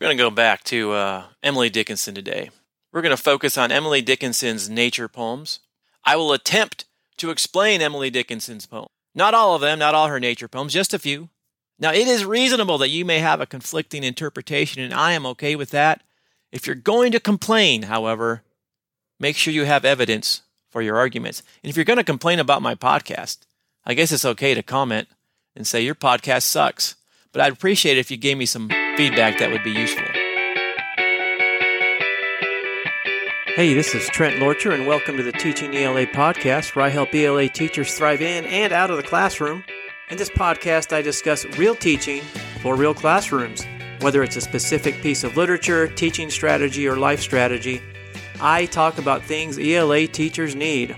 We're going to go back to Emily Dickinson today. We're going to focus on Emily Dickinson's nature poems. I will attempt to explain Emily Dickinson's poems. Not all of them, not all her nature poems, just a few. Now, it is reasonable that you may have a conflicting interpretation, and I am okay with that. If you're going to complain, however, make sure you have evidence for your arguments. And if you're going to complain about my podcast, I guess it's okay to comment and say your podcast sucks. But I'd appreciate it if you gave me some feedback that would be useful. Hey, this is Trent Lorcher, and welcome to the Teaching ELA Podcast, where I help ELA teachers thrive in and out of the classroom. In this podcast, I discuss real teaching for real classrooms. Whether it's a specific piece of literature, teaching strategy, or life strategy, I talk about things ELA teachers need.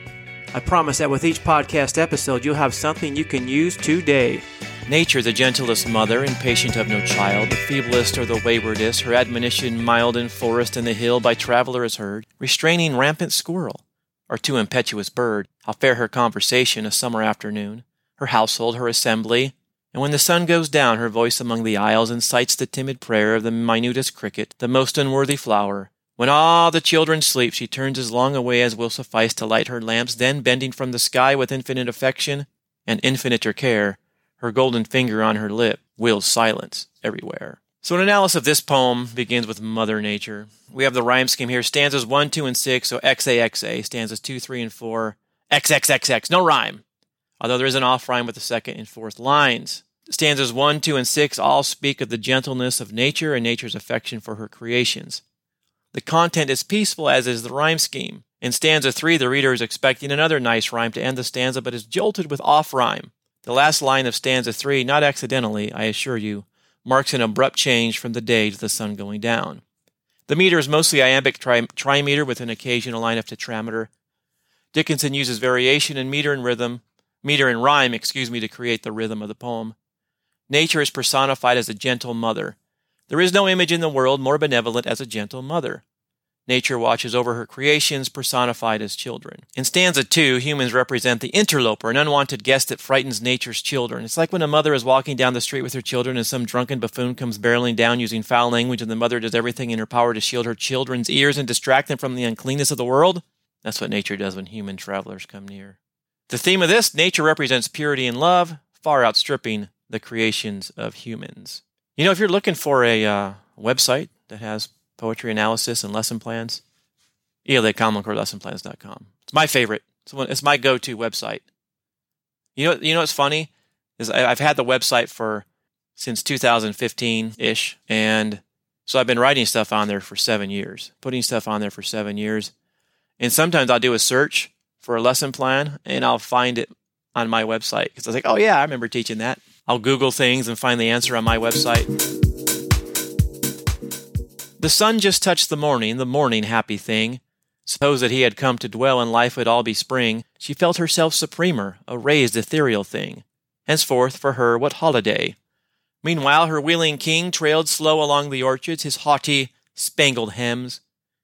I promise that with each podcast episode, you'll have something you can use today. Nature, the gentlest mother, impatient of no child, the feeblest or the waywardest, her admonition mild in forest and the hill by traveler is heard, restraining rampant squirrel, or too impetuous bird, how fair her conversation a summer afternoon, her household, her assembly, and when the sun goes down, her voice among the aisles incites the timid prayer of the minutest cricket, the most unworthy flower. When all the children sleep, she turns as long away as will suffice to light her lamps, then, bending from the sky with infinite affection and infiniter care, her golden finger on her lip wills silence everywhere. So an analysis of this poem begins with Mother Nature. We have the rhyme scheme here, stanzas 1, 2, and 6, so XAXA, stanzas 2, 3, and 4, XXXX, no rhyme, although there is an off-rhyme with the second and fourth lines. Stanzas 1, 2, and 6 all speak of the gentleness of nature and nature's affection for her creations. The content is peaceful, as is the rhyme scheme. In stanza 3, the reader is expecting another nice rhyme to end the stanza, but is jolted with off-rhyme. The last line of stanza 3, not accidentally, I assure you, marks an abrupt change from the day to the sun going down. The meter is mostly iambic trimeter with an occasional line of tetrameter. Dickinson uses variation in meter and rhyme, to create the rhythm of the poem. Nature is personified as a gentle mother. There is no image in the world more benevolent as a gentle mother. Nature watches over her creations, personified as children. In stanza 2, humans represent the interloper, an unwanted guest that frightens nature's children. It's like when a mother is walking down the street with her children and some drunken buffoon comes barreling down using foul language, and the mother does everything in her power to shield her children's ears and distract them from the uncleanness of the world. That's what nature does when human travelers come near. The theme of this, nature represents purity and love, far outstripping the creations of humans. You know, if you're looking for a website that has poetry analysis and lesson plans, ELA Common Core Lesson Plans.com. It's my favorite. It's my go-to website. You know what's funny is I've had the website since 2015-ish, and so I've been writing stuff on there for 7 years, putting stuff on there for 7 years, and sometimes I'll do a search for a lesson plan, and I'll find it on my website because I was like, oh yeah, I remember teaching that. I'll Google things and find the answer on my website. The sun just touched the morning happy thing. Suppose that he had come to dwell and life would all be spring. She felt herself supremer, a raised ethereal thing. Henceforth, for her, what holiday! Meanwhile, her wheeling king trailed slow along the orchards, his haughty, spangled hems,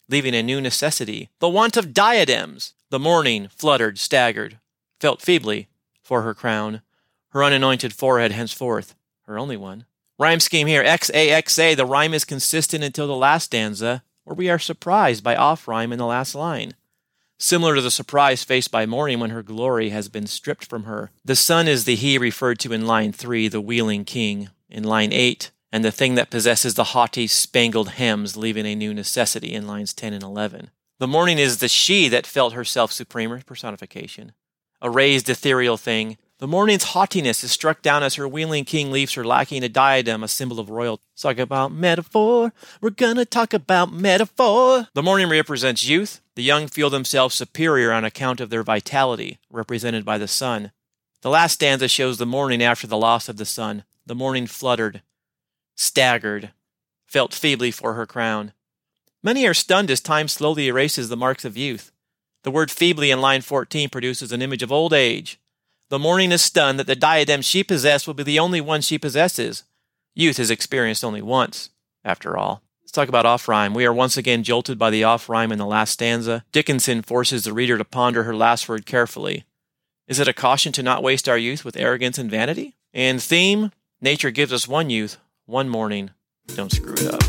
leaving a new necessity, the want of diadems. The morning fluttered, staggered, felt feebly for her crown, her unanointed forehead henceforth, her only one. Rhyme scheme here, XAXA, the rhyme is consistent until the last stanza, where we are surprised by off-rhyme in the last line. Similar to the surprise faced by morning when her glory has been stripped from her. The sun is the he referred to in line 3, the wheeling king, in line 8, and the thing that possesses the haughty, spangled hems, leaving a new necessity in lines 10 and 11. The morning is the she that felt herself supremer, personification, a raised ethereal thing. The morning's haughtiness is struck down as her wheeling king leaves her lacking a diadem, a symbol of royalty. Let's talk about metaphor. We're going to talk about metaphor. The morning represents youth. The young feel themselves superior on account of their vitality, represented by the sun. The last stanza shows the morning after the loss of the sun. The morning fluttered, staggered, felt feebly for her crown. Many are stunned as time slowly erases the marks of youth. The word feebly in line 14 produces an image of old age. The morning is stunned that the diadem she possessed will be the only one she possesses. Youth is experienced only once, after all. Let's talk about off-rhyme. We are once again jolted by the off-rhyme in the last stanza. Dickinson forces the reader to ponder her last word carefully. Is it a caution to not waste our youth with arrogance and vanity? And theme, nature gives us one youth, one morning, Don't screw it up.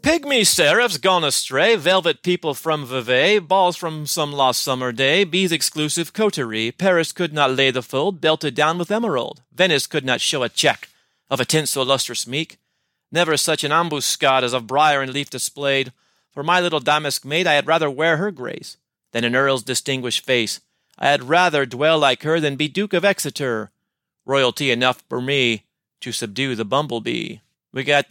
Pygmy serifs gone astray, velvet people from Vevay, balls from some lost summer day, bees exclusive coterie, Paris could not lay the fold, belted down with emerald, Venice could not show a check of a tint so lustrous meek, never such an ambuscade as of briar and leaf displayed, for my little damask maid I had rather wear her grace than an earl's distinguished face, I had rather dwell like her than be Duke of Exeter, royalty enough for me to subdue the bumblebee. We got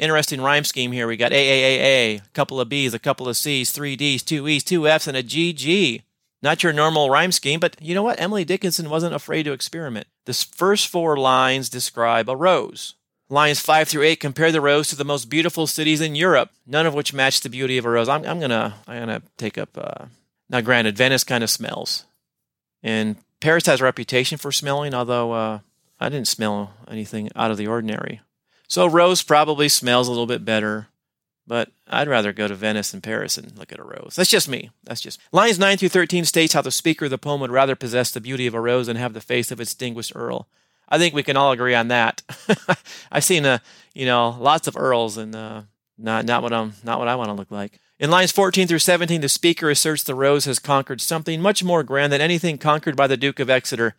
interesting rhyme scheme here. We got A, a couple of B's, a couple of C's, 3 D's, 2 E's, 2 F's, and a G. Not your normal rhyme scheme, but you know what? Emily Dickinson wasn't afraid to experiment. The first 4 lines describe a rose. Lines 5 through 8 compare the rose to the most beautiful cities in Europe, none of which match the beauty of a rose. I'm gonna take up. Now, granted, Venice kind of smells, and Paris has a reputation for smelling. Although I didn't smell anything out of the ordinary. So rose probably smells a little bit better, but I'd rather go to Venice than Paris and look at a rose. That's just me. Lines 9 through 13 states how the speaker of the poem would rather possess the beauty of a rose than have the face of a distinguished earl. I think we can all agree on that. I've seen lots of earls, and not what I want to look like. In lines 14 through 17, the speaker asserts the rose has conquered something much more grand than anything conquered by the Duke of Exeter.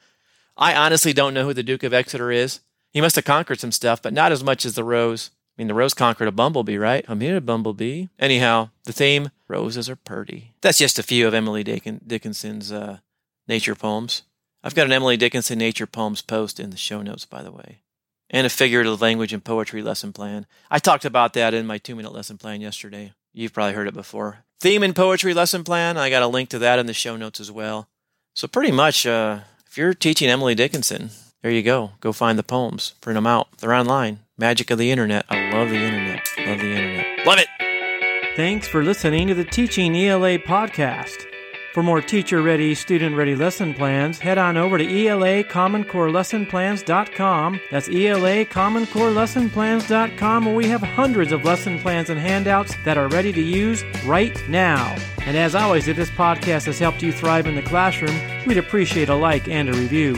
I honestly don't know who the Duke of Exeter is. He must have conquered some stuff, but not as much as the rose. I mean, the rose conquered a bumblebee, right? I'm here, a bumblebee. Anyhow, the theme, roses are purty. That's just a few of Emily Dickinson's nature poems. I've got an Emily Dickinson nature poems post in the show notes, by the way, and a figurative language and poetry lesson plan. I talked about that in my 2-minute lesson plan yesterday. You've probably heard it before. Theme and poetry lesson plan, I got a link to that in the show notes as well. So pretty much, if you're teaching Emily Dickinson, there you go. Go find the poems. Print them out. They're online. Magic of the internet. I love the internet. Love the internet. Love it! Thanks for listening to the Teaching ELA Podcast. For more teacher-ready, student-ready lesson plans, head on over to ELACommonCoreLessonPlans.com. That's ELACommonCoreLessonPlans.com, where we have hundreds of lesson plans and handouts that are ready to use right now. And as always, if this podcast has helped you thrive in the classroom, we'd appreciate a like and a review.